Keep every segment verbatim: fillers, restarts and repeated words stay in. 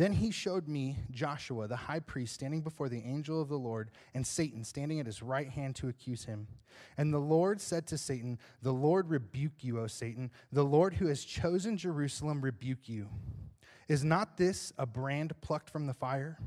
Then he showed me Joshua, the high priest, standing before the angel of the Lord, and Satan standing at his right hand to accuse him. And the Lord said to Satan, "The Lord rebuke you, O Satan. The Lord who has chosen Jerusalem rebuke you. Is not this a brand plucked from the fire?"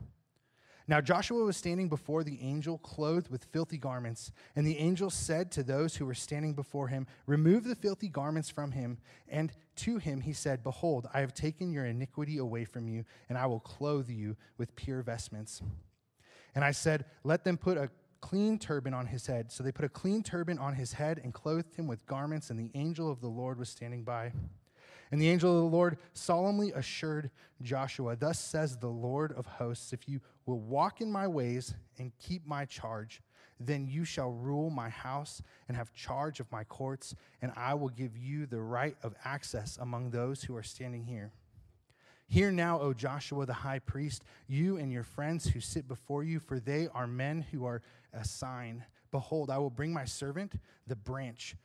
Now Joshua was standing before the angel, clothed with filthy garments. And the angel said to those who were standing before him, "Remove the filthy garments from him." And to him he said, "Behold, I have taken your iniquity away from you, and I will clothe you with pure vestments." And I said, "Let them put a clean turban on his head." So they put a clean turban on his head and clothed him with garments, and the angel of the Lord was standing by. And the angel of the Lord solemnly assured Joshua, "Thus says the Lord of hosts, if you will walk in my ways and keep my charge, then you shall rule my house and have charge of my courts, and I will give you the right of access among those who are standing here. Hear now, O Joshua the high priest, you and your friends who sit before you, for they are men who are a sign. Behold, I will bring my servant, the branch.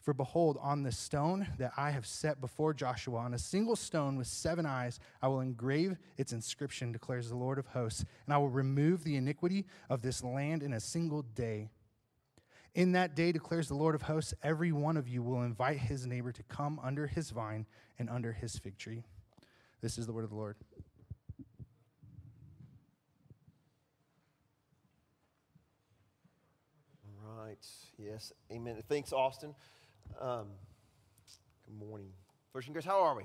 For behold, on the stone that I have set before Joshua, on a single stone with seven eyes, I will engrave its inscription, declares the Lord of hosts, and I will remove the iniquity of this land in a single day. In that day, declares the Lord of hosts, every one of you will invite his neighbor to come under his vine and under his fig tree." This is the word of the Lord. All right. Yes. Amen. Thanks, Austin. Um, good morning. Flourishing Grace, how are we?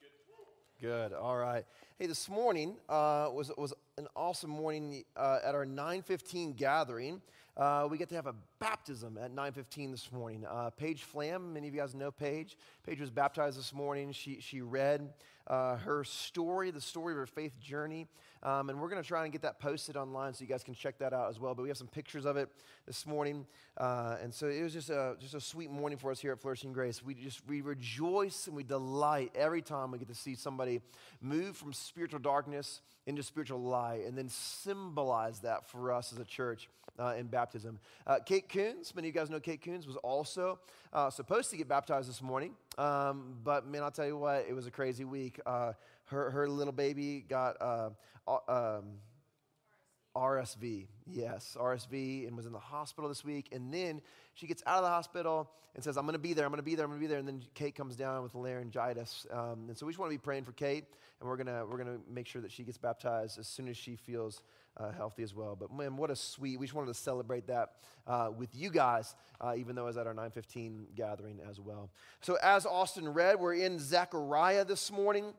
Good. Good. All right. Hey, this morning uh, was was an awesome morning uh, at our nine fifteen gathering. Uh, we get to have a baptism at nine fifteen this morning. Uh, Paige Flam, many of you guys know Paige. Paige was baptized this morning. She she read uh, her story, the story of her faith journey, um, and we're going to try and get that posted online so you guys can check that out as well. But we have some pictures of it this morning, uh, and so it was just a just a sweet morning for us here at Flourishing Grace. We just we rejoice and we delight every time we get to see somebody move from spiritual darkness into spiritual light, and then symbolize that for us as a church uh, in baptism. Uh, Kate Coons, many of you guys know Kate Coons, was also uh, supposed to get baptized this morning, um, but man, I'll tell you what, it was a crazy week. Uh, her, her little baby got uh, uh, um, R S V, yes, R S V, and was in the hospital this week, and then she gets out of the hospital and says, "I'm going to be there, I'm going to be there, I'm going to be there," and then Kate comes down with laryngitis, um, and so we just want to be praying for Kate, and we're going to we're gonna make sure that she gets baptized as soon as she feels uh, healthy as well. But man, what a sweet, we just wanted to celebrate that uh, with you guys, uh, even though it was at our nine fifteen gathering as well. So as Austin read, we're in Zechariah this morning,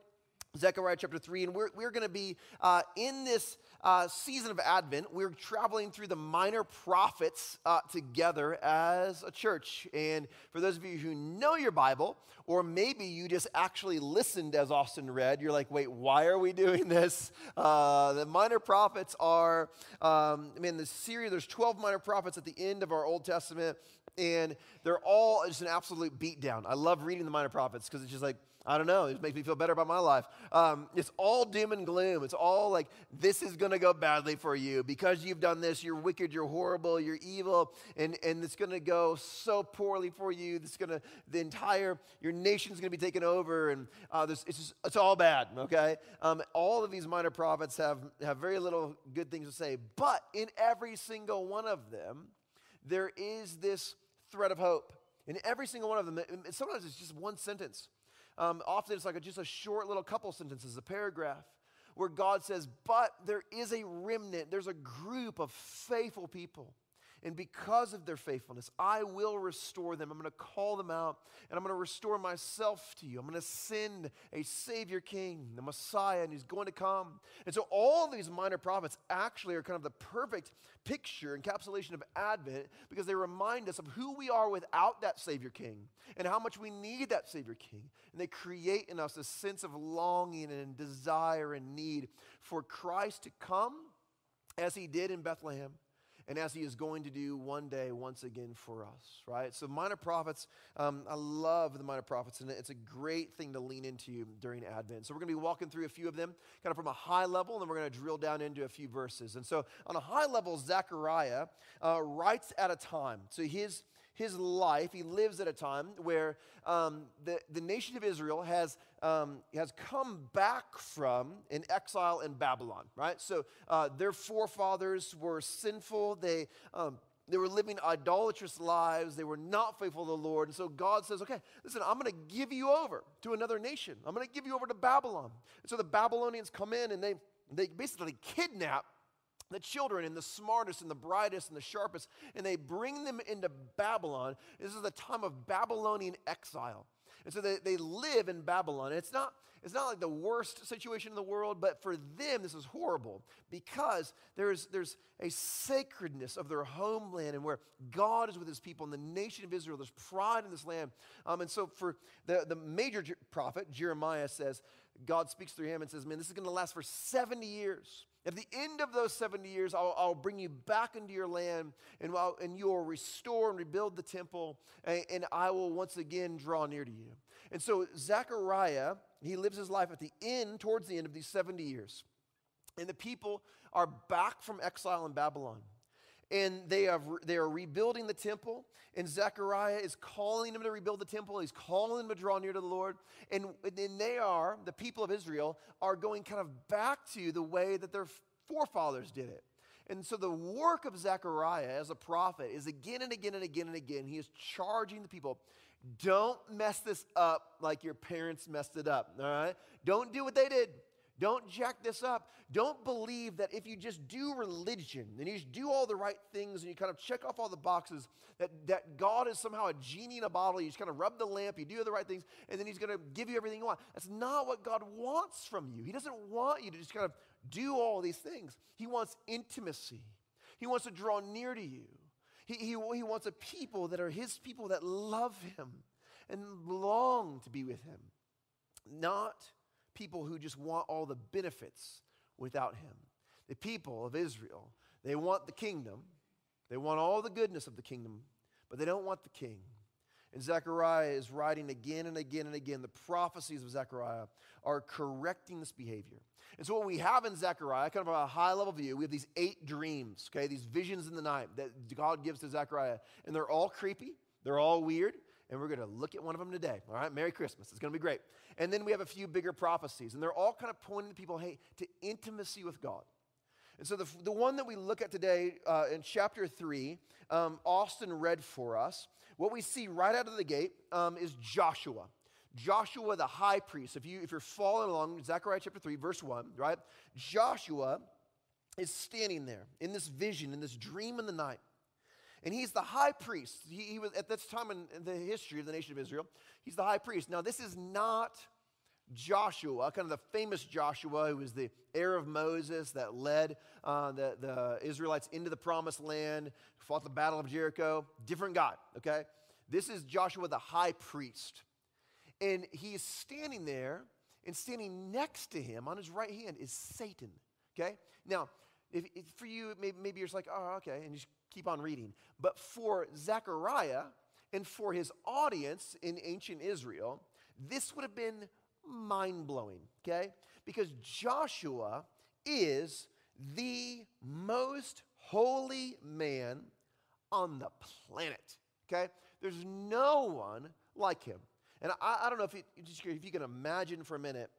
Zechariah chapter three, and we're, we're going to be uh, in this uh, season of Advent. We're traveling through the minor prophets uh, together as a church, and for those of you who know your Bible, or maybe you just actually listened as Austin read, you're like, wait, why are we doing this? Uh, the minor prophets are, um, I mean, the series, there's twelve minor prophets at the end of our Old Testament, and they're all just an absolute beatdown. I love reading the minor prophets because it's just like, I don't know, it makes me feel better about my life. Um, it's all doom and gloom. It's all like, this is going to go badly for you. Because you've done this, you're wicked, you're horrible, you're evil, and, and it's going to go so poorly for you. It's going to, the entire, your nation's going to be taken over, and uh, this, it's just, it's all bad, okay? Um, all of these minor prophets have, have very little good things to say, but in every single one of them, there is this thread of hope. In every single one of them, sometimes it's just one sentence. Um, often it's like a, just a short little couple sentences, a paragraph, where God says, but there is a remnant, there's a group of faithful people, and because of their faithfulness, I will restore them. I'm going to call them out, and I'm going to restore myself to you. I'm going to send a Savior King, the Messiah, and he's going to come. And so all these minor prophets actually are kind of the perfect picture, encapsulation of Advent, because they remind us of who we are without that Savior King and how much we need that Savior King. And they create in us a sense of longing and desire and need for Christ to come as he did in Bethlehem, and as he is going to do one day once again for us, right? So minor prophets, um, I love the minor prophets, and it's a great thing to lean into during Advent. So we're going to be walking through a few of them kind of from a high level, and then we're going to drill down into a few verses. And so on a high level, Zechariah uh, writes at a time. So his his life, he lives at a time where um, the, the nation of Israel has um, has come back from an exile in Babylon, right? So uh, their forefathers were sinful. They um, They were living idolatrous lives. They were not faithful to the Lord. And so God says, okay, listen, I'm going to give you over to another nation. I'm going to give you over to Babylon. And so the Babylonians come in and they, they basically kidnap the children and the smartest and the brightest and the sharpest, and they bring them into Babylon. This is the time of Babylonian exile. And so they, they live in Babylon. And it's not, it's not like the worst situation in the world, but for them, this is horrible because there's, there's a sacredness of their homeland and where God is with his people and the nation of Israel. There's pride in this land. Um, and so for the, the major je- prophet, Jeremiah says, God speaks through him and says, man, this is going to last for seventy years. At the end of those seventy years, I'll, I'll bring you back into your land, and, I'll, and you will restore and rebuild the temple, and, and I will once again draw near to you. And so Zechariah, he lives his life at the end, towards the end of these seventy years. And the people are back from exile in Babylon. And they have, they are rebuilding the temple, and Zechariah is calling them to rebuild the temple. He's calling them to draw near to the Lord. And then they are, the people of Israel, are going kind of back to the way that their forefathers did it. And so the work of Zechariah as a prophet is again and again and again and again. He is charging the people, don't mess this up like your parents messed it up, all right? Don't do what they did. Don't jack this up. Don't believe that if you just do religion and you just do all the right things and you kind of check off all the boxes, that, that God is somehow a genie in a bottle. You just kind of rub the lamp, you do the right things, and then he's going to give you everything you want. That's not what God wants from you. He doesn't want you to just kind of do all these things. He wants intimacy. He wants to draw near to you. He, he, he wants a people that are his people that love him and long to be with him, not people who just want all the benefits without him. The people of Israel, they want the kingdom. They want all the goodness of the kingdom, but they don't want the king. And Zechariah is writing again and again and again. The prophecies of Zechariah are correcting this behavior. And so what we have in Zechariah, kind of a high-level view, we have these eight dreams, okay, these visions in the night that God gives to Zechariah. And they're all creepy. They're all weird. And we're going to look at one of them today, all right? Merry Christmas. It's going to be great. And then we have a few bigger prophecies, and they're all kind of pointing to people, hey, to intimacy with God. And so the, the one that we look at today uh, in chapter three, um, Austin read for us, what we see right out of the gate um, is Joshua. Joshua the high priest. If, you, if you're following along, Zechariah chapter three, verse one, right? Joshua is standing there in this vision, in this dream in the night. And he's the high priest. He, he was at this time in the history of the nation of Israel, he's the high priest. Now, this is not Joshua, kind of the famous Joshua, who was the heir of Moses that led uh, the, the Israelites into the promised land, fought the battle of Jericho. Different guy, okay? This is Joshua the high priest. And he is standing there, and standing next to him on his right hand is Satan, okay? Now, if, if for you, maybe, maybe you're just like, oh, okay, and you just keep on reading. But for Zechariah and for his audience in ancient Israel, this would have been mind-blowing, okay? Because Joshua is the most holy man on the planet, okay? There's no one like him. And I, I don't know if you, if you can imagine for a minute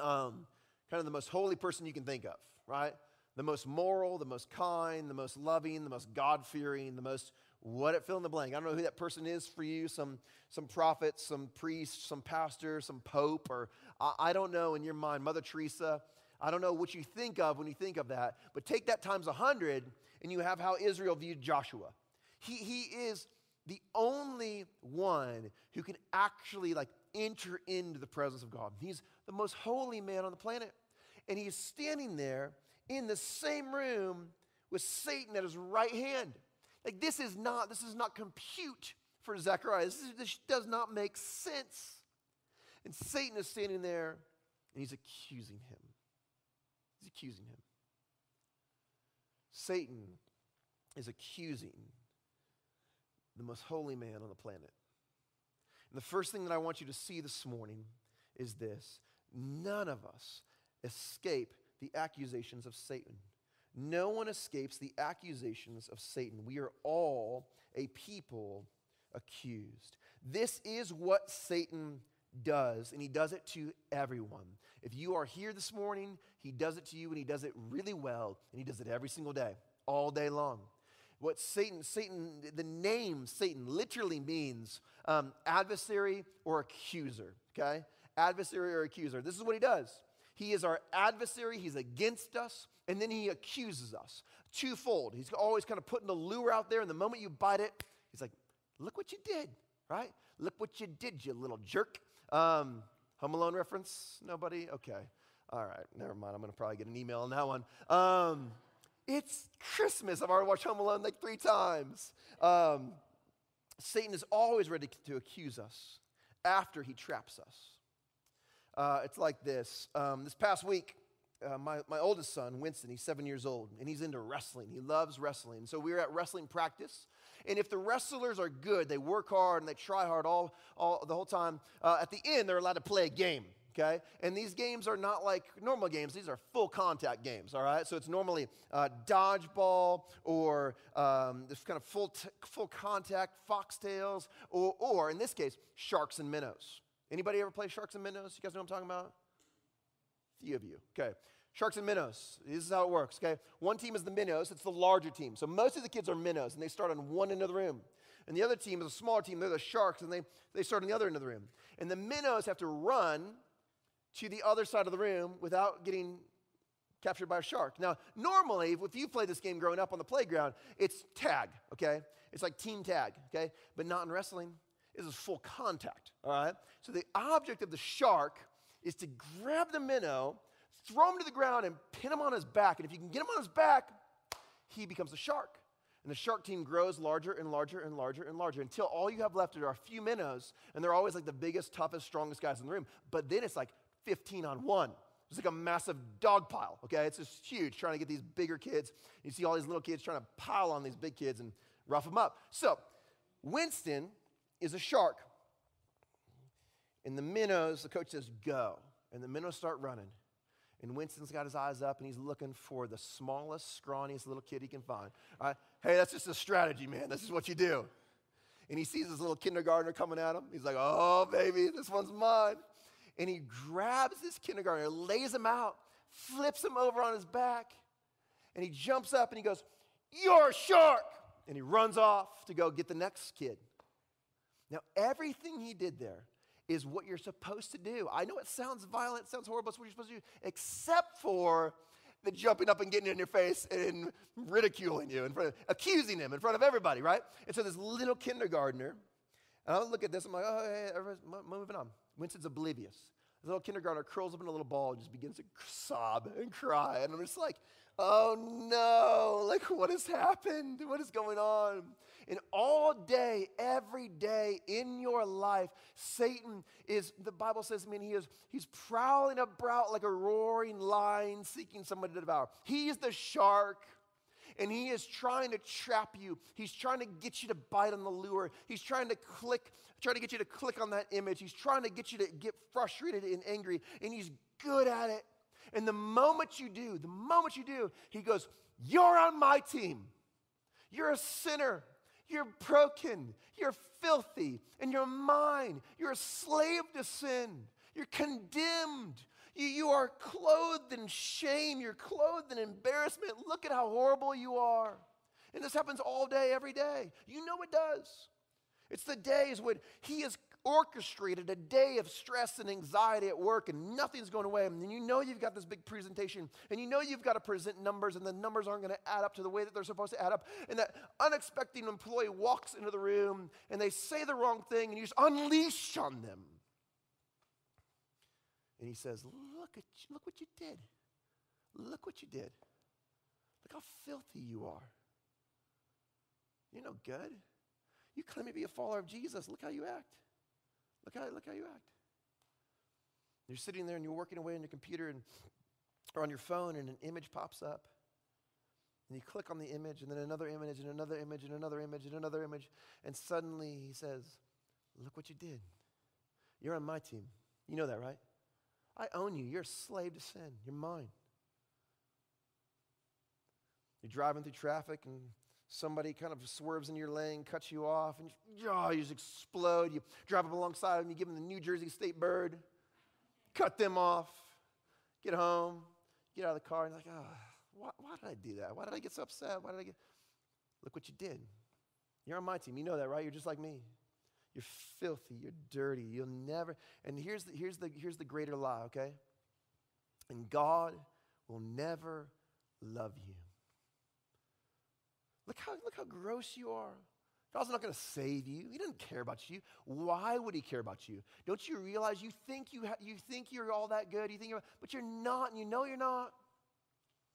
um, kind of the most holy person you can think of, right? The most moral, the most kind, the most loving, the most God-fearing, the most what it fill in the blank. I don't know who that person is for you, some some prophet, some priest, some pastor, some pope, or I, I don't know in your mind, Mother Teresa. I don't know what you think of when you think of that, but take that times a hundred and you have how Israel viewed Joshua. He, he is the only one who can actually like enter into the presence of God. He's the most holy man on the planet, and he's standing there in the same room with Satan at his right hand. Like this is not, this is not compute for Zechariah. This, is, this does not make sense. And Satan is standing there and he's accusing him. He's accusing him. Satan is accusing the most holy man on the planet. And the first thing that I want you to see this morning is this. None of us escape the accusations of Satan. No one escapes the accusations of Satan. We are all a people accused. This is what Satan does, and he does it to everyone. If you are here this morning, he does it to you, and he does it really well, and he does it every single day, all day long. What Satan, Satan, the name Satan literally means um, adversary or accuser, okay? Adversary or accuser. This is what he does. He is our adversary, he's against us, and then he accuses us. Twofold. He's always kind of putting the lure out there, and the moment you bite it, he's like, look what you did, right? Look what you did, you little jerk. Um, Home Alone reference? Nobody? Okay. All right. Never mind. I'm going to probably get an email on that one. Um, it's Christmas. I've already watched Home Alone like three times. Um, Satan is always ready to accuse us after he traps us. Uh, it's like this. Um, this past week, uh, my, my oldest son, Winston, he's seven years old, and he's into wrestling. He loves wrestling. So we were at wrestling practice, and if the wrestlers are good, they work hard and they try hard all, all the whole time. Uh, at the end, they're allowed to play a game, okay? And these games are not like normal games. These are full contact games, all right? So it's normally uh, dodgeball or um, this kind of full, t- full contact, foxtails, or, or in this case, sharks and minnows. Anybody ever play Sharks and Minnows? You guys know what I'm talking about? A few of you. Okay. Sharks and Minnows. This is how it works, okay? One team is the minnows. It's the larger team. So most of the kids are minnows, and they start on one end of the room. And the other team is a smaller team. They're the sharks, and they, they start on the other end of the room. And the minnows have to run to the other side of the room without getting captured by a shark. Now, normally, if you play this game growing up on the playground, it's tag, okay? It's like team tag, okay? But not in wrestling. This is full contact, all right? So the object of the shark is to grab the minnow, throw him to the ground, and pin him on his back. And if you can get him on his back, he becomes a shark. And the shark team grows larger and larger and larger and larger until all you have left are a few minnows, and they're always like the biggest, toughest, strongest guys in the room. But then it's like fifteen on one. It's like a massive dog pile, okay? It's just huge, trying to get these bigger kids. You see all these little kids trying to pile on these big kids and rough them up. So Winston is a shark. And the minnows, the coach says, go. And the minnows start running. And Winston's got his eyes up, and he's looking for the smallest, scrawniest little kid he can find. All right? Hey, that's just a strategy, man. This is what you do. And he sees this little kindergartner coming at him. He's like, oh, baby, this one's mine. And he grabs this kindergartner, lays him out, flips him over on his back, and he jumps up, and he goes, you're a shark! And he runs off to go get the next kid. Now, everything he did there is what you're supposed to do. I know it sounds violent, it sounds horrible, it's what you're supposed to do, except for the jumping up and getting in your face and ridiculing you, in front of, accusing him in front of everybody, right? And so this little kindergartner, and I look at this, I'm like, oh, hey, everybody's moving on. Winston's oblivious. This little kindergartner curls up in a little ball and just begins to sob and cry. And I'm just like, oh no, like what has happened? What is going on? And all day, every day in your life, Satan is, the Bible says, I mean, he is, he's prowling about like a roaring lion seeking somebody to devour. He is the shark. And he is trying to trap you. He's trying to get you to bite on the lure. He's trying to click, trying to get you to click on that image. He's trying to get you to get frustrated and angry. And he's good at it. And the moment you do, the moment you do, he goes, you're on my team. You're a sinner. You're broken. You're filthy. And you're mine. You're a slave to sin. You're condemned. You, you are clothed in shame. You're clothed in embarrassment. Look at how horrible you are. And this happens all day, every day. You know it does. It's the days when he has orchestrated a day of stress and anxiety at work and nothing's going away. And you know you've got this big presentation and you know you've got to present numbers and the numbers aren't going to add up to the way that they're supposed to add up. And that unexpected employee walks into the room and they say the wrong thing and you just unleash on them. And he says, look at you, look what you did. Look what you did. Look how filthy you are. You're no good. You claim to be a follower of Jesus. Look how you act. Look how, look how you act. You're sitting there and you're working away on your computer and, or on your phone and an image pops up. And you click on the image and then another image and another image and another image and another image. And suddenly he says, look what you did. You're on my team. You know that, right? I own you. You're a slave to sin. You're mine. You're driving through traffic and Somebody kind of swerves in your lane, cuts you off, and you, oh, you just explode. You drive up alongside them, you give them the New Jersey State Bird, cut them off, get home, get out of the car, and you're like, oh, why, why did I do that? Why did I get so upset? Why did I get? Look what you did. You're on my team. You know that, right? You're just like me. You're filthy. You're dirty. You'll never. And here's the, here's the, here's the greater lie, okay? And God will never love you. Look how, look how gross you are. God's not going to save you. He doesn't care about you. Why would he care about you? Don't you realize you think, you ha- you think you're all that good, you think you're, but you're not, and you know you're not.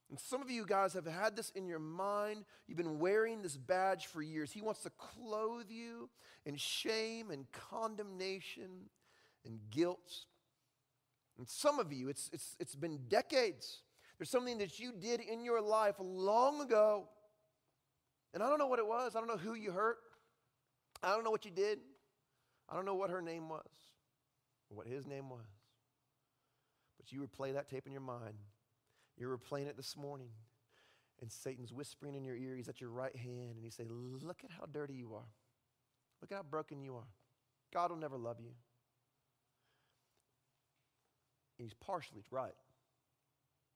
And some of you guys have had this in your mind. You've been wearing this badge for years. He wants to clothe you in shame and condemnation and guilt. And some of you, it's, it's, it's been decades. There's something that you did in your life long ago, and I don't know what it was. I don't know who you hurt. I don't know what you did. I don't know what her name was or what his name was. But you replay that tape in your mind. You're replaying it this morning. And Satan's whispering in your ear. He's at your right hand. And he's saying, look at how dirty you are. Look at how broken you are. God will never love you. And he's partially right.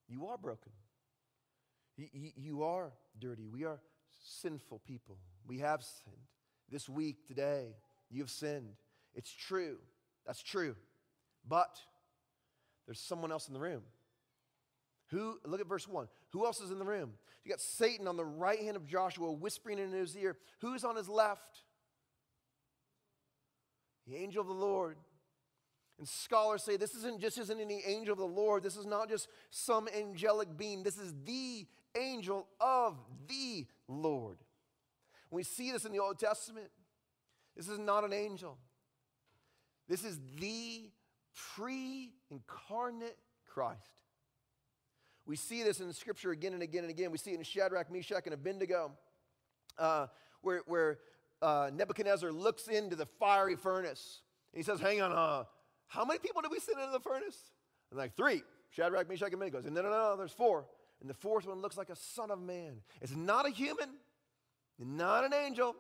You are broken. You, you, you are dirty. We are sinful people. We have sinned. This week, today, you have sinned. It's true. That's true. But there's someone else in the room. Who? Look at verse one. Who else is in the room? You got Satan on the right hand of Joshua whispering in his ear. Who's on his left? The angel of the Lord. And scholars say this isn't just isn't any angel of the Lord. This is not just some angelic being. This is the angel of the Lord. We see this in the Old Testament. This is not an angel. This is the pre-incarnate Christ. We see this in the Scripture again and again and again. We see it in Shadrach, Meshach, and Abednego, uh, where, where uh, Nebuchadnezzar looks into the fiery furnace. And he says, hang on, uh, how many people did we send into the furnace? And like, three, Shadrach, Meshach, and Abednego. He says, no, no, no, no, there's four. And the fourth one looks like a son of man. It's not a human, not an angel.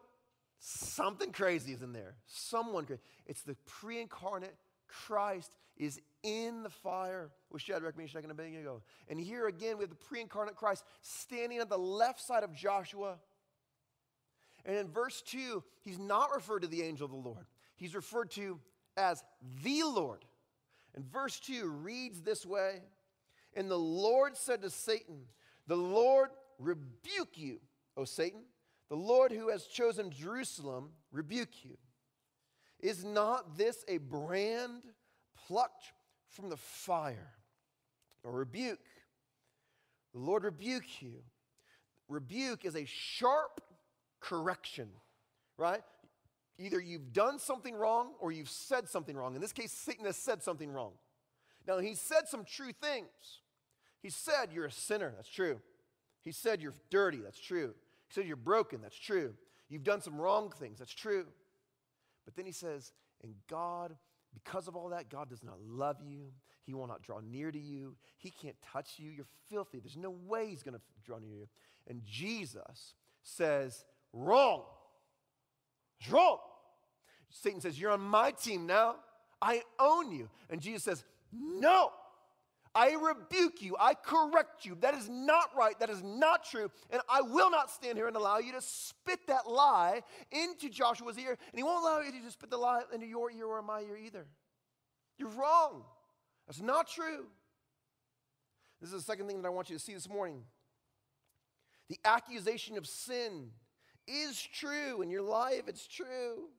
Something crazy is in there. Someone crazy. It's the pre-incarnate Christ is in the fire with Shadrach, Meshach, and Abednego. And here again, we have the pre-incarnate Christ standing at the left side of Joshua. And in verse two, he's not referred to the angel of the Lord. He's referred to as the Lord. And verse two reads this way. And the Lord said to Satan, the Lord rebuke you, O Satan. The Lord who has chosen Jerusalem rebuke you. Is not this a brand plucked from the fire? A rebuke. The Lord rebuke you. Rebuke is a sharp correction, right? Either you've done something wrong or you've said something wrong. In this case, Satan has said something wrong. Now, he said some true things. He said you're a sinner. That's true. He said you're dirty. That's true. He said you're broken. That's true. You've done some wrong things. That's true. But then he says, and God, because of all that, God does not love you. He will not draw near to you. He can't touch you. You're filthy. There's no way he's going to draw near you. And Jesus says, wrong. It's wrong. Satan says, you're on my team now. I own you. And Jesus says, no, I rebuke you. I correct you. That is not right. That is not true. And I will not stand here and allow you to spit that lie into Joshua's ear. And he won't allow you to spit the lie into your ear or my ear either. You're wrong. That's not true. This is the second thing that I want you to see this morning. The accusation of sin is true in your life. It's true.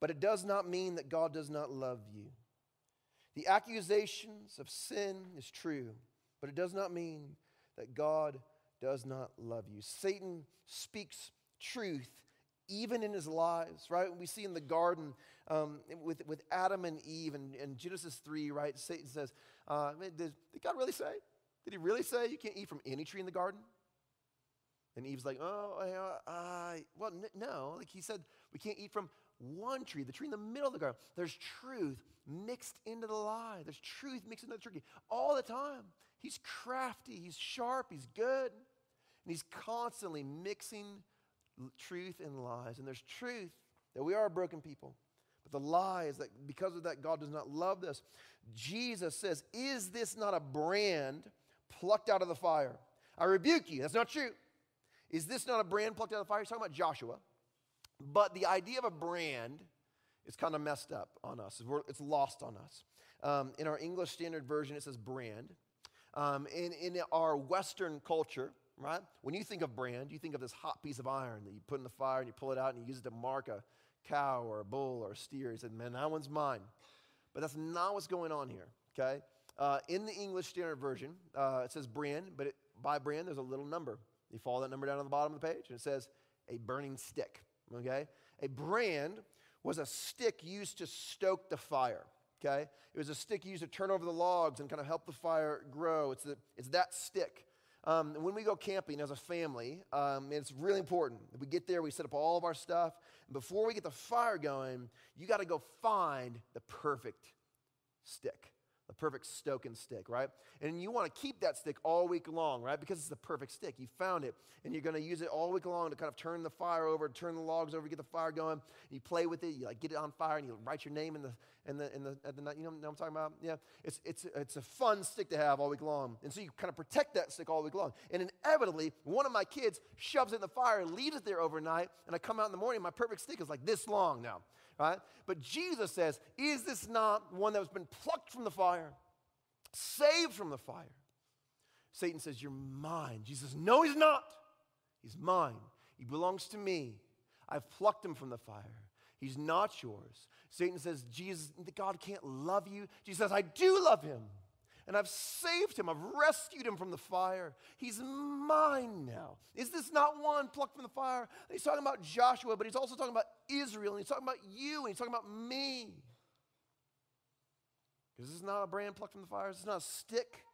But it does not mean that God does not love you. The accusations of sin is true, but it does not mean that God does not love you. Satan speaks truth even in his lies, right? We see in the garden um, with, with Adam and Eve and, and Genesis three, right? Satan says, uh, did, did God really say? Did he really say you can't eat from any tree in the garden? And Eve's like, oh, I, I, well, n- no. Like he said, we can't eat from one tree, the tree in the middle of the garden. There's truth mixed into the lie. There's truth mixed into the tricky all the time. He's crafty. He's sharp. He's good. And he's constantly mixing truth and lies. And there's truth that we are a broken people. But the lie is that because of that, God does not love us. Jesus says, is this not a brand plucked out of the fire? I rebuke you. That's not true. Is this not a brand plucked out of the fire? He's talking about Joshua. But the idea of a brand is kind of messed up on us. It's lost on us. Um, in our English Standard Version, it says brand. Um, in, in our Western culture, right, when you think of brand, you think of this hot piece of iron that you put in the fire and you pull it out and you use it to mark a cow or a bull or a steer. He said, man, that one's mine. But that's not what's going on here, okay? Uh, in the English Standard Version, uh, it says brand, but it, by brand, there's a little number. You follow that number down to the bottom of the page, and it says a burning stick, okay? A brand was a stick used to stoke the fire, okay? It was a stick used to turn over the logs and kind of help the fire grow. It's, the, it's that stick. Um, when we go camping as a family, um, it's really important. If we get there, we set up all of our stuff. And before we get the fire going, you got to go find the perfect stick, the perfect stoking stick, right? And you want to keep that stick all week long, right? Because it's the perfect stick. You found it, and you're going to use it all week long to kind of turn the fire over, turn the logs over, get the fire going. You play with it, you like get it on fire, and you write your name in the in the in the at the night. You know what I'm talking about? Yeah, it's it's it's a fun stick to have all week long, and so you kind of protect that stick all week long. And inevitably, one of my kids shoves it in the fire, leaves it there overnight, and I come out in the morning, my perfect stick is like this long now, right? But Jesus says, "Is this not one that has been plucked from the fire?" Saved from the fire. Satan says, you're mine. Jesus says, no, he's not. He's mine. He belongs to me. I've plucked him from the fire. He's not yours. Satan says, Jesus, God can't love you. Jesus says, I do love him. And I've saved him. I've rescued him from the fire. He's mine now. Is this not one plucked from the fire? And he's talking about Joshua, but he's also talking about Israel. And he's talking about you. And he's talking about me. This is not a brand plucked from the fire. This is not a stick,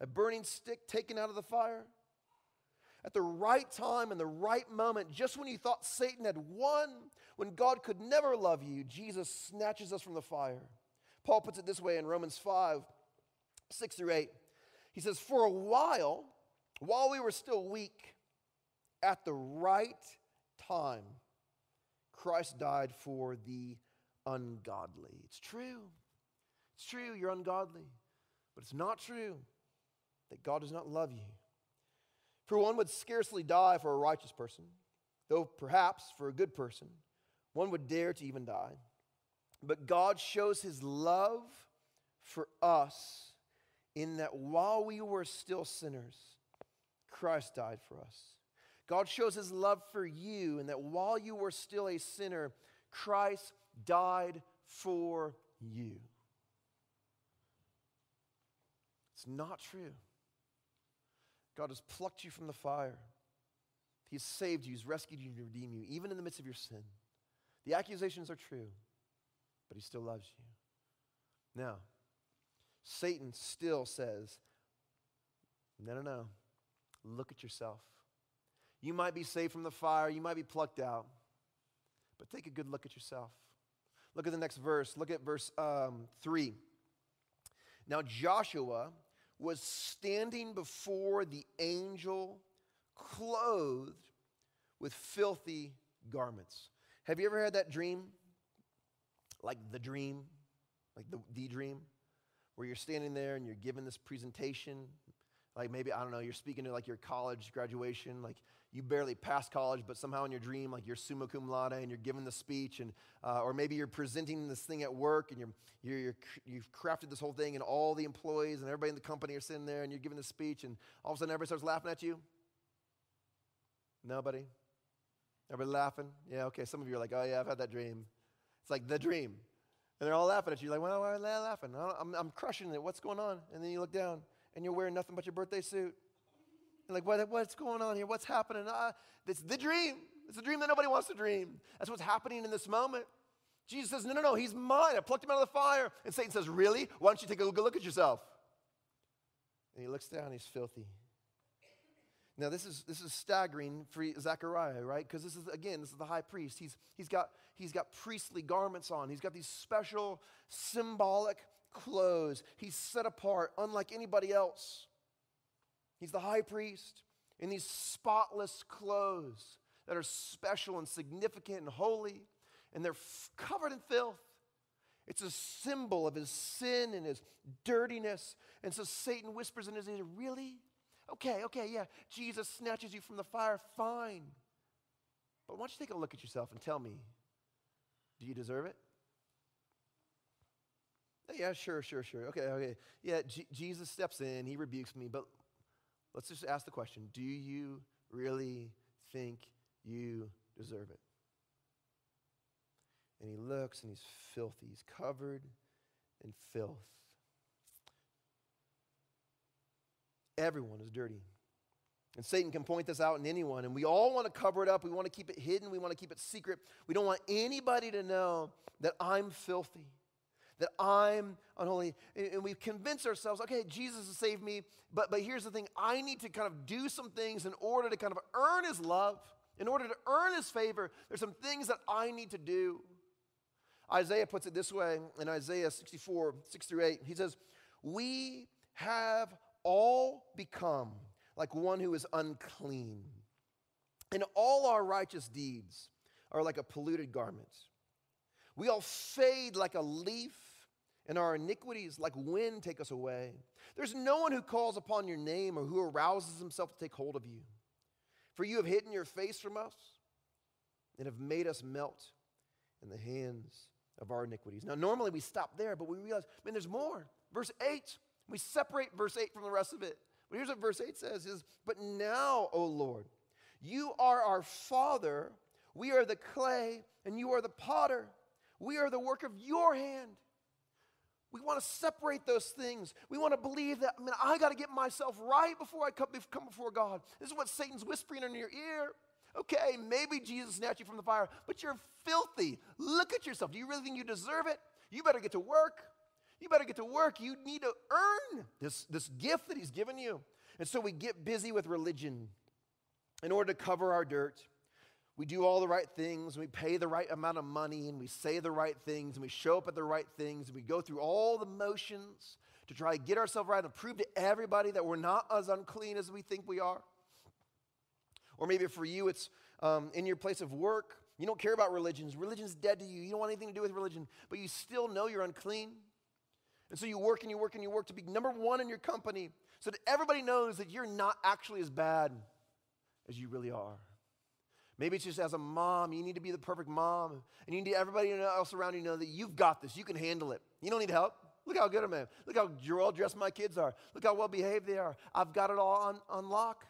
a burning stick taken out of the fire. At the right time and the right moment, just when you thought Satan had won, when God could never love you, Jesus snatches us from the fire. Paul puts it this way in Romans five, six through eight. He says, for a while, while we were still weak, at the right time, Christ died for the ungodly. It's true. It's true, you're ungodly, but it's not true that God does not love you. For one would scarcely die for a righteous person, though perhaps for a good person, one would dare to even die. But God shows his love for us in that while we were still sinners, Christ died for us. God shows his love for you in that while you were still a sinner, Christ died for you. It's not true. God has plucked you from the fire. He has saved you. He's rescued you and redeemed you, even in the midst of your sin. The accusations are true, but he still loves you. Now, Satan still says, no, no, no. Look at yourself. You might be saved from the fire. You might be plucked out, but take a good look at yourself. Look at the next verse. Look at verse um, three. Now, Joshua was standing before the angel clothed with filthy garments. Have you ever had that dream? Like the dream, like the, the dream, where you're standing there and you're giving this presentation. Like maybe, I don't know, you're speaking to like your college graduation, like you barely passed college, but somehow in your dream, like you're summa cum laude and you're giving the speech, and uh, or maybe you're presenting this thing at work and you're, you're, you're, you've crafted this whole thing and all the employees and everybody in the company are sitting there and you're giving the speech and all of a sudden everybody starts laughing at you. Nobody? Everybody laughing? Yeah, okay, some of you are like, oh yeah, I've had that dream. It's like the dream. And they're all laughing at you. You're like, well, why are they laughing? I'm, I'm crushing it. What's going on? And then you look down. And you're wearing nothing but your birthday suit. You're like, what, what's going on here? What's happening? Uh, it's the dream. It's the dream that nobody wants to dream. That's what's happening in this moment. Jesus says, no, no, no, he's mine. I plucked him out of the fire. And Satan says, really? Why don't you take a good look at yourself? And he looks down, he's filthy. Now, this is this is staggering for Zechariah, right? Because this is, again, this is the high priest. He's, he's, got, he's got priestly garments on. He's got these special symbolic clothes. He's set apart, unlike anybody else. He's the high priest in these spotless clothes. that are special and significant and holy, and they're f- covered in filth. It's a symbol of his sin and his dirtiness. And so Satan whispers in his ear, really? Okay, okay, yeah. Jesus snatches you from the fire, fine. But why don't you take a look at yourself and tell me, do you deserve it? Yeah, sure, sure, sure. Okay, okay. Yeah, G- Jesus steps in, he rebukes me, but let's just ask the question, do you really think you deserve it? And he looks and he's filthy. He's covered in filth. Everyone is dirty. And Satan can point this out in anyone. And we all want to cover it up. We want to keep it hidden. We want to keep it secret. We don't want anybody to know that I'm filthy, that I'm unholy. And we convince ourselves, okay, Jesus has saved me. But, but here's the thing. I need to kind of do some things in order to kind of earn his love. In order to earn his favor, there's some things that I need to do. Isaiah puts it this way in Isaiah sixty-four, six through eight. He says, we have all become like one who is unclean, and all our righteous deeds are like a polluted garment. We all fade like a leaf, and our iniquities like wind take us away. There's no one who calls upon your name or who arouses himself to take hold of you. For you have hidden your face from us and have made us melt in the hands of our iniquities. Now, normally we stop there, but we realize, man, there's more. Verse eight, we separate verse eight from the rest of it. But here's what verse eight says is, but now, O Lord, you are our Father. We are the clay, and you are the potter. We are the work of your hand. We want to separate those things. We want to believe that, I mean, I got to get myself right before I come, come before God. This is what Satan's whispering in your ear. Okay, maybe Jesus snatched you from the fire, but you're filthy. Look at yourself. Do you really think you deserve it? You better get to work. You better get to work. You need to earn this, this gift that he's given you. And so we get busy with religion in order to cover our dirt. We do all the right things, and we pay the right amount of money, and we say the right things, and we show up at the right things, and we go through all the motions to try to get ourselves right and prove to everybody that we're not as unclean as we think we are. Or maybe for you, it's um, in your place of work. You don't care about religions. Religion's dead to you. You don't want anything to do with religion, but you still know you're unclean. And so you work and you work and you work to be number one in your company so that everybody knows that you're not actually as bad as you really are. Maybe it's just as a mom, you need to be the perfect mom. And you need everybody else around you to know that you've got this. You can handle it. You don't need help. Look how good I am. Look how well-dressed my kids are. Look how well-behaved they are. I've got it all on, on lock.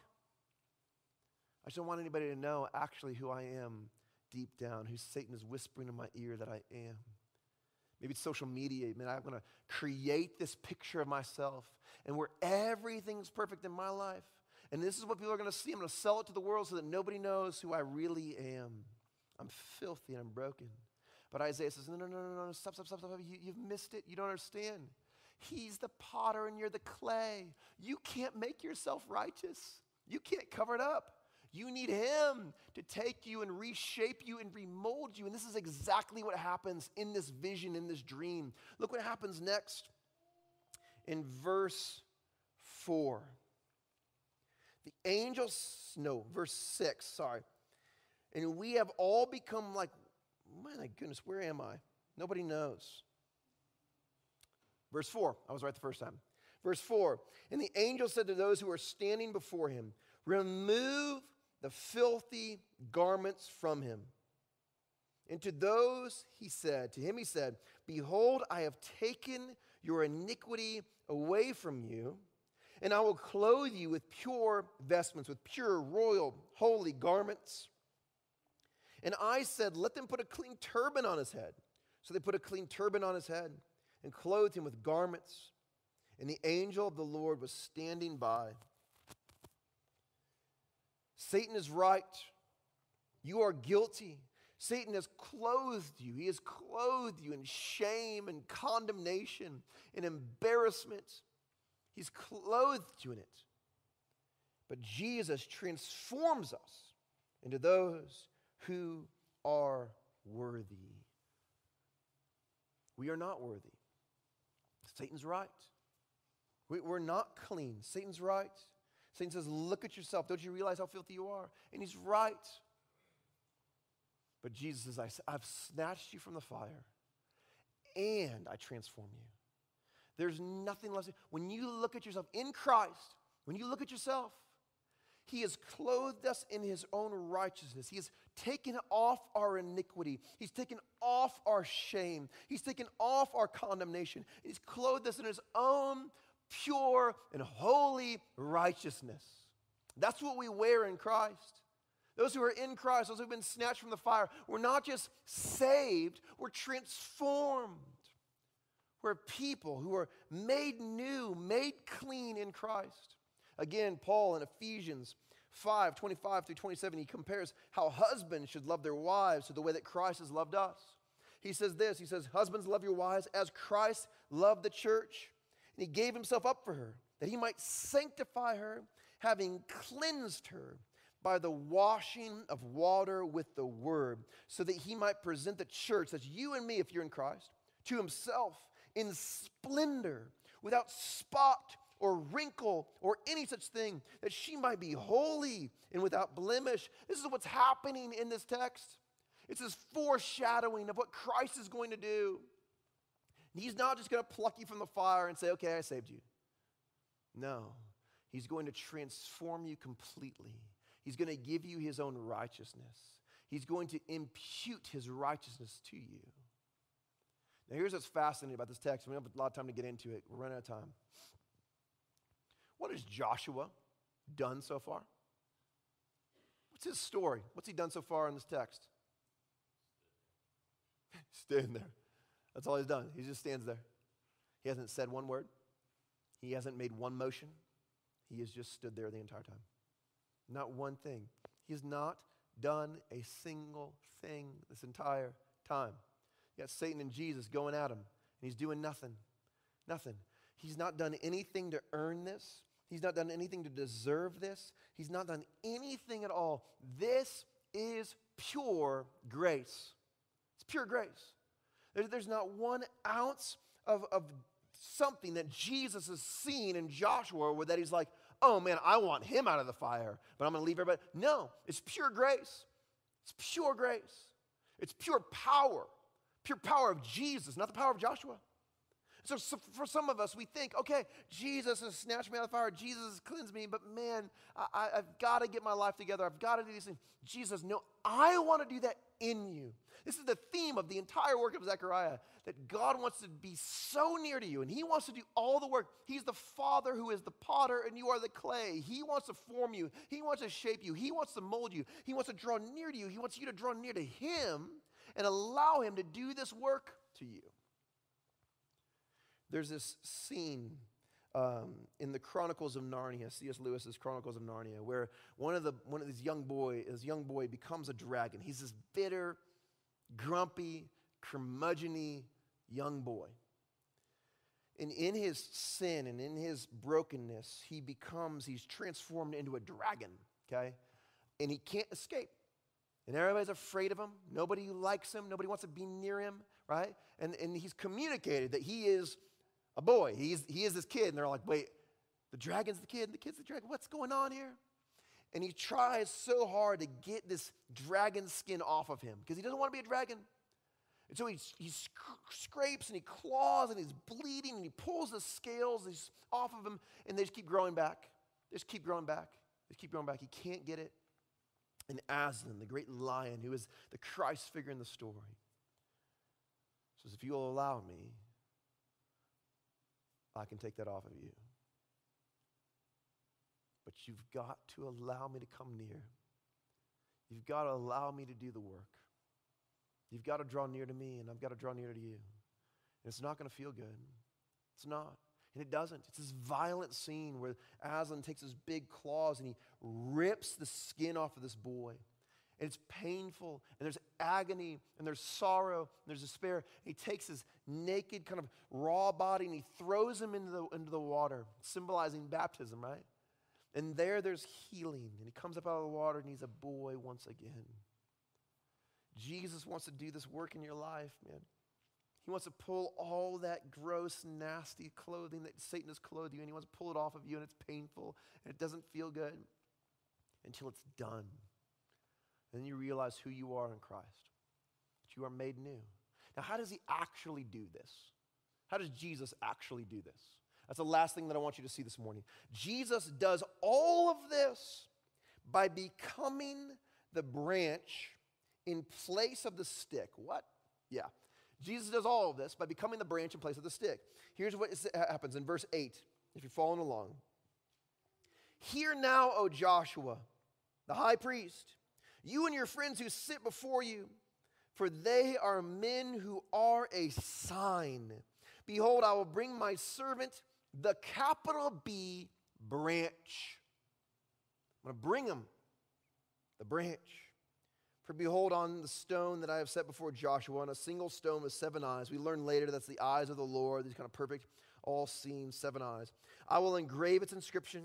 I just don't want anybody to know actually who I am deep down, who Satan is whispering in my ear that I am. Maybe it's social media. Man, I'm going to create this picture of myself and where everything's perfect in my life. And this is what people are going to see. I'm going to sell it to the world so that nobody knows who I really am. I'm filthy and I'm broken. But Isaiah says, no, no, no, no, no, stop, stop, stop, stop. You, you've missed it. You don't understand. He's the potter and you're the clay. You can't make yourself righteous. You can't cover it up. You need him to take you and reshape you and remold you. And this is exactly what happens in this vision, in this dream. Look what happens next in verse four. The angels, no, verse six, sorry. And we have all become like, my goodness, where am I? Nobody knows. Verse four, I was right the first time. Verse four, and the angel said to those who are standing before him, remove the filthy garments from him. And to those he said, to him he said, behold, I have taken your iniquity away from you, and I will clothe you with pure vestments, with pure, royal, holy garments. And I said, let them put a clean turban on his head. So they put a clean turban on his head and clothed him with garments. And the angel of the Lord was standing by. Satan is right. You are guilty. Satan has clothed you. He has clothed you in shame and condemnation and embarrassment. He's clothed you in it. But Jesus transforms us into those who are worthy. We are not worthy. Satan's right. We, we're not clean. Satan's right. Satan says, look at yourself. Don't you realize how filthy you are? And he's right. But Jesus says, I, I've snatched you from the fire and I transform you. There's nothing left. When you look at yourself in Christ, when you look at yourself, He has clothed us in His own righteousness. He has taken off our iniquity. He's taken off our shame. He's taken off our condemnation. He's clothed us in His own pure and holy righteousness. That's what we wear in Christ. Those who are in Christ, those who have been snatched from the fire, we're not just saved, we're transformed. We're people who are made new, made clean in Christ. Again, Paul in Ephesians five, twenty-five through twenty-seven, he compares how husbands should love their wives to the way that Christ has loved us. He says this, he says, husbands, love your wives as Christ loved the church. And He gave Himself up for her, that He might sanctify her, having cleansed her by the washing of water with the word, so that He might present the church, that's you and me if you're in Christ, to Himself, in splendor, without spot or wrinkle or any such thing, that she might be holy and without blemish. This is what's happening in this text. It's this foreshadowing of what Christ is going to do. And He's not just going to pluck you from the fire and say, okay, I saved you. No, He's going to transform you completely. He's going to give you His own righteousness. He's going to impute His righteousness to you. Now, here's what's fascinating about this text. We don't have a lot of time to get into it. We're running out of time. What has Joshua done so far? What's his story? What's he done so far in this text? Stand there. That's all he's done. He just stands there. He hasn't said one word. He hasn't made one motion. He has just stood there the entire time. Not one thing. He has not done a single thing this entire time. You got Satan and Jesus going at him, and he's doing nothing, nothing. He's not done anything to earn this. He's not done anything to deserve this. He's not done anything at all. This is pure grace. It's pure grace. There, there's not one ounce of, of something that Jesus has seen in Joshua where that he's like, oh man, I want him out of the fire, but I'm going to leave everybody. No, it's pure grace. It's pure grace. It's pure power. Pure power of Jesus, not the power of Joshua. So for some of us, we think, okay, Jesus has snatched me out of the fire. Jesus has cleansed me, but man, I, I've got to get my life together. I've got to do these things. Jesus, no, I want to do that in you. This is the theme of the entire work of Zechariah, that God wants to be so near to you, and He wants to do all the work. He's the Father who is the potter, and you are the clay. He wants to form you. He wants to shape you. He wants to mold you. He wants to draw near to you. He wants you to draw near to Him and allow Him to do this work to you. There's this scene um, in the Chronicles of Narnia, C S Lewis's Chronicles of Narnia, where one of the one of these young boy, this young boy becomes a dragon. He's this bitter, grumpy, curmudgeon-y young boy. And in his sin and in his brokenness, he becomes, he's transformed into a dragon, okay? And he can't escape. And everybody's afraid of him. Nobody likes him. Nobody wants to be near him, right? And, and he's communicated that he is a boy. He's, he is this kid. And they're like, wait, the dragon's the kid, and the kid's the dragon. What's going on here? And he tries so hard to get this dragon skin off of him because he doesn't want to be a dragon. And so he, he sc- scrapes and he claws and he's bleeding and he pulls the scales off of him, and they just keep growing back. They just keep growing back. They just keep growing back. He can't get it. And Aslan, the great lion, who is the Christ figure in the story, says, if you'll allow me, I can take that off of you. But you've got to allow me to come near. You've got to allow me to do the work. You've got to draw near to me, and I've got to draw near to you. And it's not going to feel good. It's not. And it doesn't. It's this violent scene where Aslan takes his big claws and he rips the skin off of this boy. And it's painful, and there's agony, and there's sorrow, and there's despair. He takes his naked kind of raw body and he throws him into the, into the water, symbolizing baptism, right? And there, there's healing. And he comes up out of the water and he's a boy once again. Jesus wants to do this work in your life, man. He wants to pull all that gross, nasty clothing that Satan has clothed you, and he wants to pull it off of you, and it's painful, and it doesn't feel good until it's done. And then you realize who you are in Christ. you are made new. Now, how does he actually do this? How does Jesus actually do this? That's the last thing that I want you to see this morning. Jesus does all of this by becoming the branch in place of the stick. What? Yeah. Jesus does all of this by becoming the branch in place of the stick. Here's what happens in verse eight, if you're following along. Hear now, O Joshua, the high priest, you and your friends who sit before you, for they are men who are a sign. Behold, I will bring my servant, the capital B branch. I'm going to bring him, the branch. For behold, on the stone that I have set before Joshua, on a single stone with seven eyes. We learn later that's the eyes of the Lord, these kind of perfect, all-seeing seven eyes. I will engrave its inscription,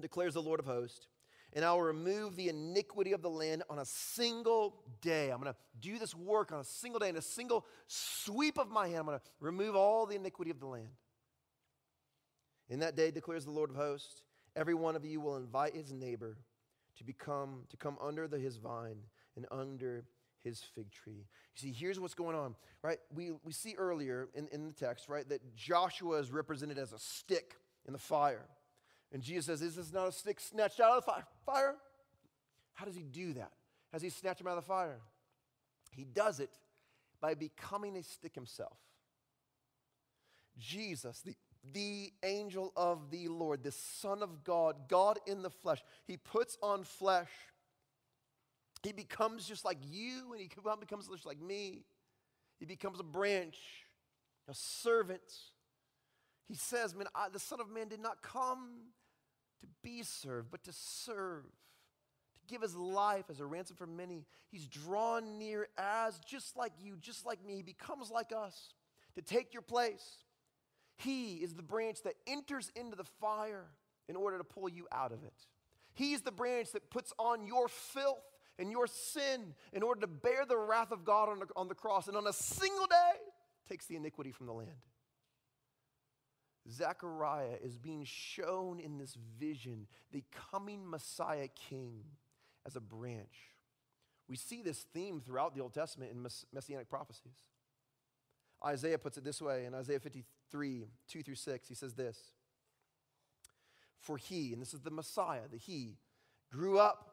declares the Lord of hosts, and I will remove the iniquity of the land on a single day. I'm going to do this work on a single day, in a single sweep of my hand. I'm going to remove all the iniquity of the land. In that day, declares the Lord of hosts, every one of you will invite his neighbor to become, to come under the, his vine and under his fig tree. You see, here's what's going on, right? We, we see earlier in, in the text, right, that Joshua is represented as a stick in the fire. And Jesus says, is this not a stick snatched out of the fire? fire? How does he do that? How does he snatch him out of the fire? He does it by becoming a stick himself. Jesus, the The angel of the Lord, the Son of God, God in the flesh. He puts on flesh. He becomes just like you, and he becomes just like me. He becomes a branch, a servant. He says, man, I, the Son of Man did not come to be served, but to serve, to give his life as a ransom for many. He's drawn near as just like you, just like me. He becomes like us to take your place. He is the branch that enters into the fire in order to pull you out of it. He's the branch that puts on your filth and your sin in order to bear the wrath of God on the, on the cross, and on a single day takes the iniquity from the land. Zechariah is being shown in this vision the coming Messiah King as a branch. We see this theme throughout the Old Testament in mess- messianic prophecies. Isaiah puts it this way in Isaiah fifty-three, two through six. He says this, for he, and this is the Messiah, the he, grew up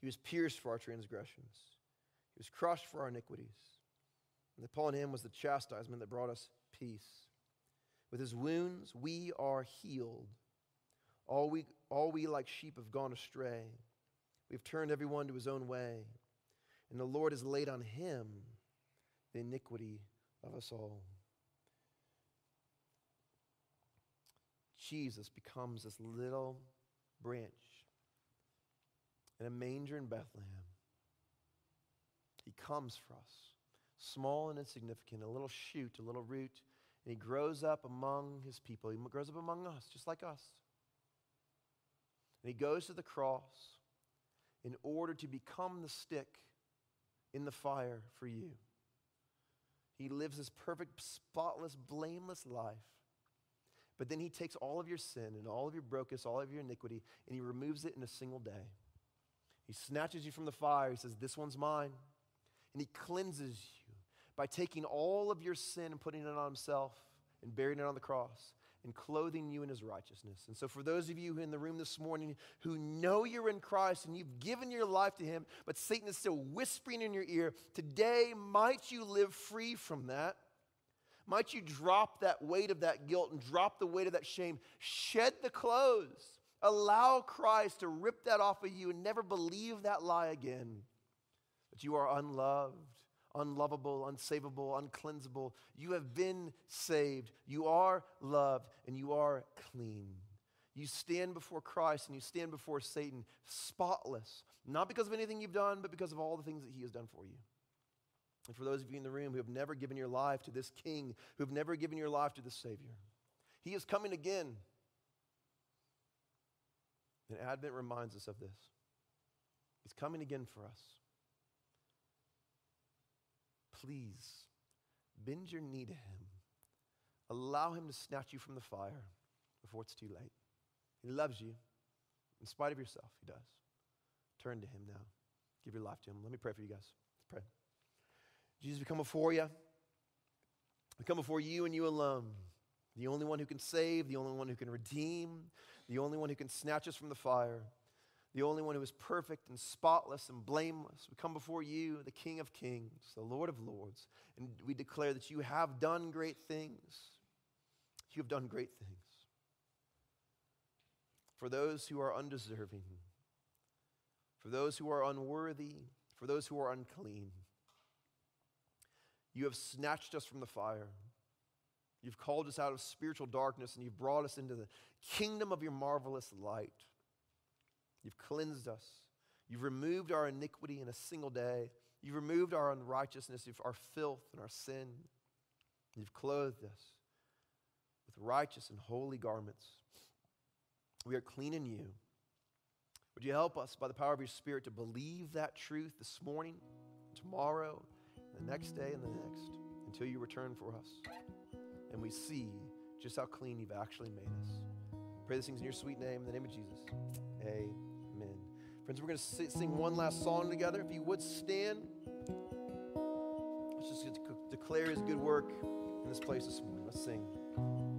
He was pierced for our transgressions. He was crushed for our iniquities. And upon him was the chastisement that brought us peace. With his wounds we are healed. All we, all we like sheep have gone astray. We have turned everyone to his own way. And the Lord has laid on him the iniquity of of us all. Jesus becomes this little branch in a manger in Bethlehem. He comes for us, small and insignificant, a little shoot, a little root, and he grows up among his people. He grows up among us, just like us. And he goes to the cross in order to become the stick in the fire for you. He lives this perfect, spotless, blameless life. But then he takes all of your sin and all of your brokenness, all of your iniquity, and he removes it in a single day. He snatches you from the fire. He says, this one's mine. And he cleanses you by taking all of your sin and putting it on himself and burying it on the cross and clothing you in his righteousness. And so for those of you in the room this morning who know you're in Christ and you've given your life to him, but Satan is still whispering in your ear, today might you live free from that. Might you drop that weight of that guilt and drop the weight of that shame. Shed the clothes. Allow Christ to rip that off of you and never believe that lie again. That you are unloved, unlovable, unsavable, uncleansable. You have been saved. You are loved and you are clean. You stand before Christ and you stand before Satan spotless, not because of anything you've done, but because of all the things that he has done for you. And for those of you in the room who have never given your life to this King, who have never given your life to this Savior, He is coming again. And Advent reminds us of this. He's coming again for us. Please bend your knee to Him. Allow Him to snatch you from the fire before it's too late. He loves you. In spite of yourself, He does. Turn to Him now. Give your life to Him. Let me pray for you guys. Let's pray. Jesus, we come before you. We come before you and you alone. The only one who can save, the only one who can redeem, the only one who can snatch us from the fire, the only one who is perfect and spotless and blameless. We come before you, the King of Kings, the Lord of Lords, and we declare that you have done great things. You have done great things. For those who are undeserving, for those who are unworthy, for those who are unclean, you have snatched us from the fire. You've called us out of spiritual darkness and you've brought us into the kingdom of your marvelous light. You've cleansed us. You've removed our iniquity in a single day. You've removed our unrighteousness, our filth and our sin. You've clothed us with righteous and holy garments. We are clean in you. Would you help us by the power of your Spirit to believe that truth this morning, tomorrow, the next day, and the next, until you return for us. And we see just how clean you've actually made us. Pray these things in your sweet name, in the name of Jesus. Amen. Friends, we're going to sing one last song together. If you would stand, let's just declare His good work in this place this morning. Let's sing.